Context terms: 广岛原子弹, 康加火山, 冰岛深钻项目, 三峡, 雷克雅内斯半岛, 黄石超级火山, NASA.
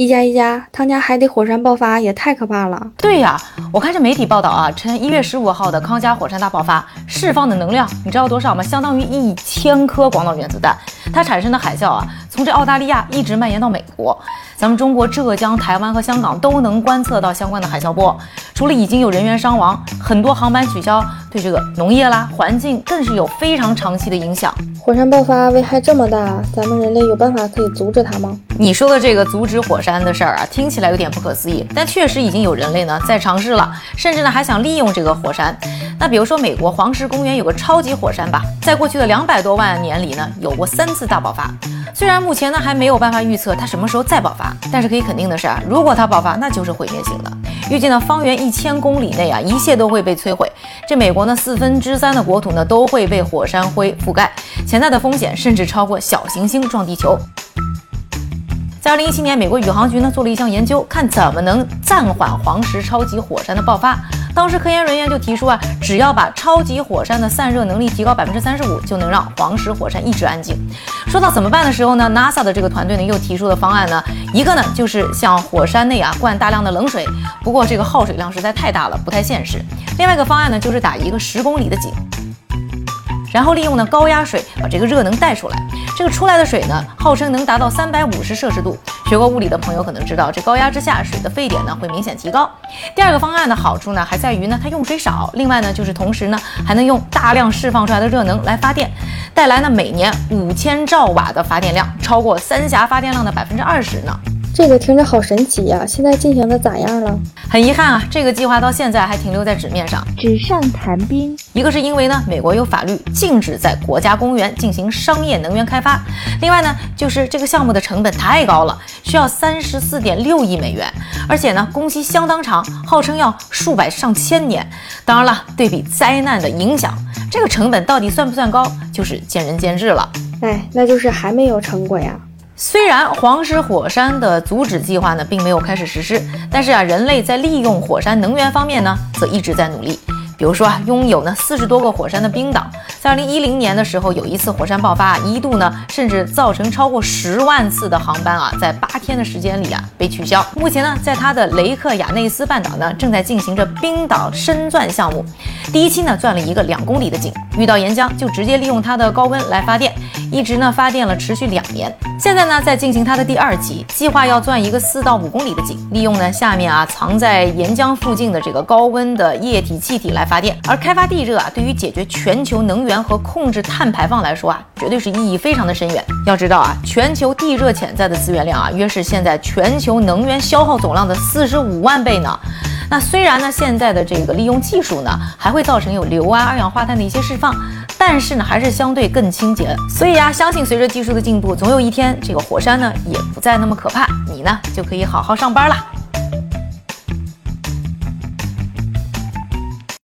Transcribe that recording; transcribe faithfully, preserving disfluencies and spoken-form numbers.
一家一家，汤加海底火山爆发也太可怕了。对呀、啊，我看这媒体报道啊，称一月十五号的康加火山大爆发释放的能量，你知道多少吗？相当于一千颗广岛原子弹。它产生的海啸啊，从这澳大利亚一直蔓延到美国，咱们中国浙江、台湾和香港都能观测到相关的海啸波。除了已经有人员伤亡，很多航班取消，对这个农业啦、环境更是有非常长期的影响。火山爆发危害这么大，咱们人类有办法可以阻止它吗？你说的这个阻止火山的事儿啊，听起来有点不可思议，但确实已经有人类呢在尝试了，甚至呢还想利用这个火山。那比如说美国黄石公园有个超级火山吧，在过去的两百多万年里呢，有过三次大爆发。虽然目前呢还没有办法预测它什么时候再爆发，但是可以肯定的是啊，如果它爆发，那就是毁灭性的。预计呢方圆一千公里内啊，一切都会被摧毁。这美国呢四分之三的国土呢都会被火山灰覆盖，潜在的风险甚至超过小行星撞地球。在二零一七年，美国宇航局呢做了一项研究，看怎么能暂缓黄石超级火山的爆发。当时科研人员就提出啊，只要把超级火山的散热能力提高百分之三十五，就能让黄石火山一直安静。说到怎么办的时候呢 ，NASA 的这个团队呢又提出的方案呢，一个呢就是向火山内啊灌大量的冷水，不过这个耗水量实在太大了，不太现实。另外一个方案呢就是打一个十公里的井，然后利用呢高压水把这个热能带出来。这个出来的水呢，号称能达到三百五十摄氏度。学过物理的朋友可能知道，这高压之下，水的沸点呢会明显提高。第二个方案的好处呢，还在于呢它用水少，另外呢就是同时呢还能用大量释放出来的热能来发电，带来呢每年五千兆瓦的发电量，超过三峡发电量的百分之二十呢。这个听着好神奇呀、啊！现在进行的咋样了？很遗憾啊，这个计划到现在还停留在纸面上，纸上谈兵。一个是因为呢，美国有法律禁止在国家公园进行商业能源开发，另外呢，就是这个项目的成本太高了，需要三十四点六亿美元，而且呢，工期相当长，号称要数百上千年。当然了，对比灾难的影响，这个成本到底算不算高，就是见仁见智了。哎，那就是还没有成果呀。虽然黄石火山的阻止计划呢并没有开始实施，但是啊，人类在利用火山能源方面呢，则一直在努力。比如说啊，拥有呢四十多个火山的冰岛，在二零一零年的时候，有一次火山爆发，一度呢甚至造成超过十万次的航班啊，在八天的时间里啊被取消。目前呢，在它的雷克雅内斯半岛呢，正在进行着冰岛深钻项目，第一期呢钻了一个两公里的井，遇到岩浆就直接利用它的高温来发电。一直呢发电了持续两年，现在呢在进行它的第二期计划，要钻一个四到五公里的井，利用呢下面啊藏在岩浆附近的这个高温的液体气体来发电。而开发地热啊，对于解决全球能源和控制碳排放来说啊，绝对是意义非常的深远。要知道啊，全球地热潜在的资源量啊，约是现在全球能源消耗总量的四十五万倍呢。那虽然呢现在的这个利用技术呢，还会造成有硫啊、二氧化碳的一些释放，但是呢，还是相对更清洁。所以啊，相信随着技术的进步，总有一天这个火山呢也不再那么可怕，你呢就可以好好上班了。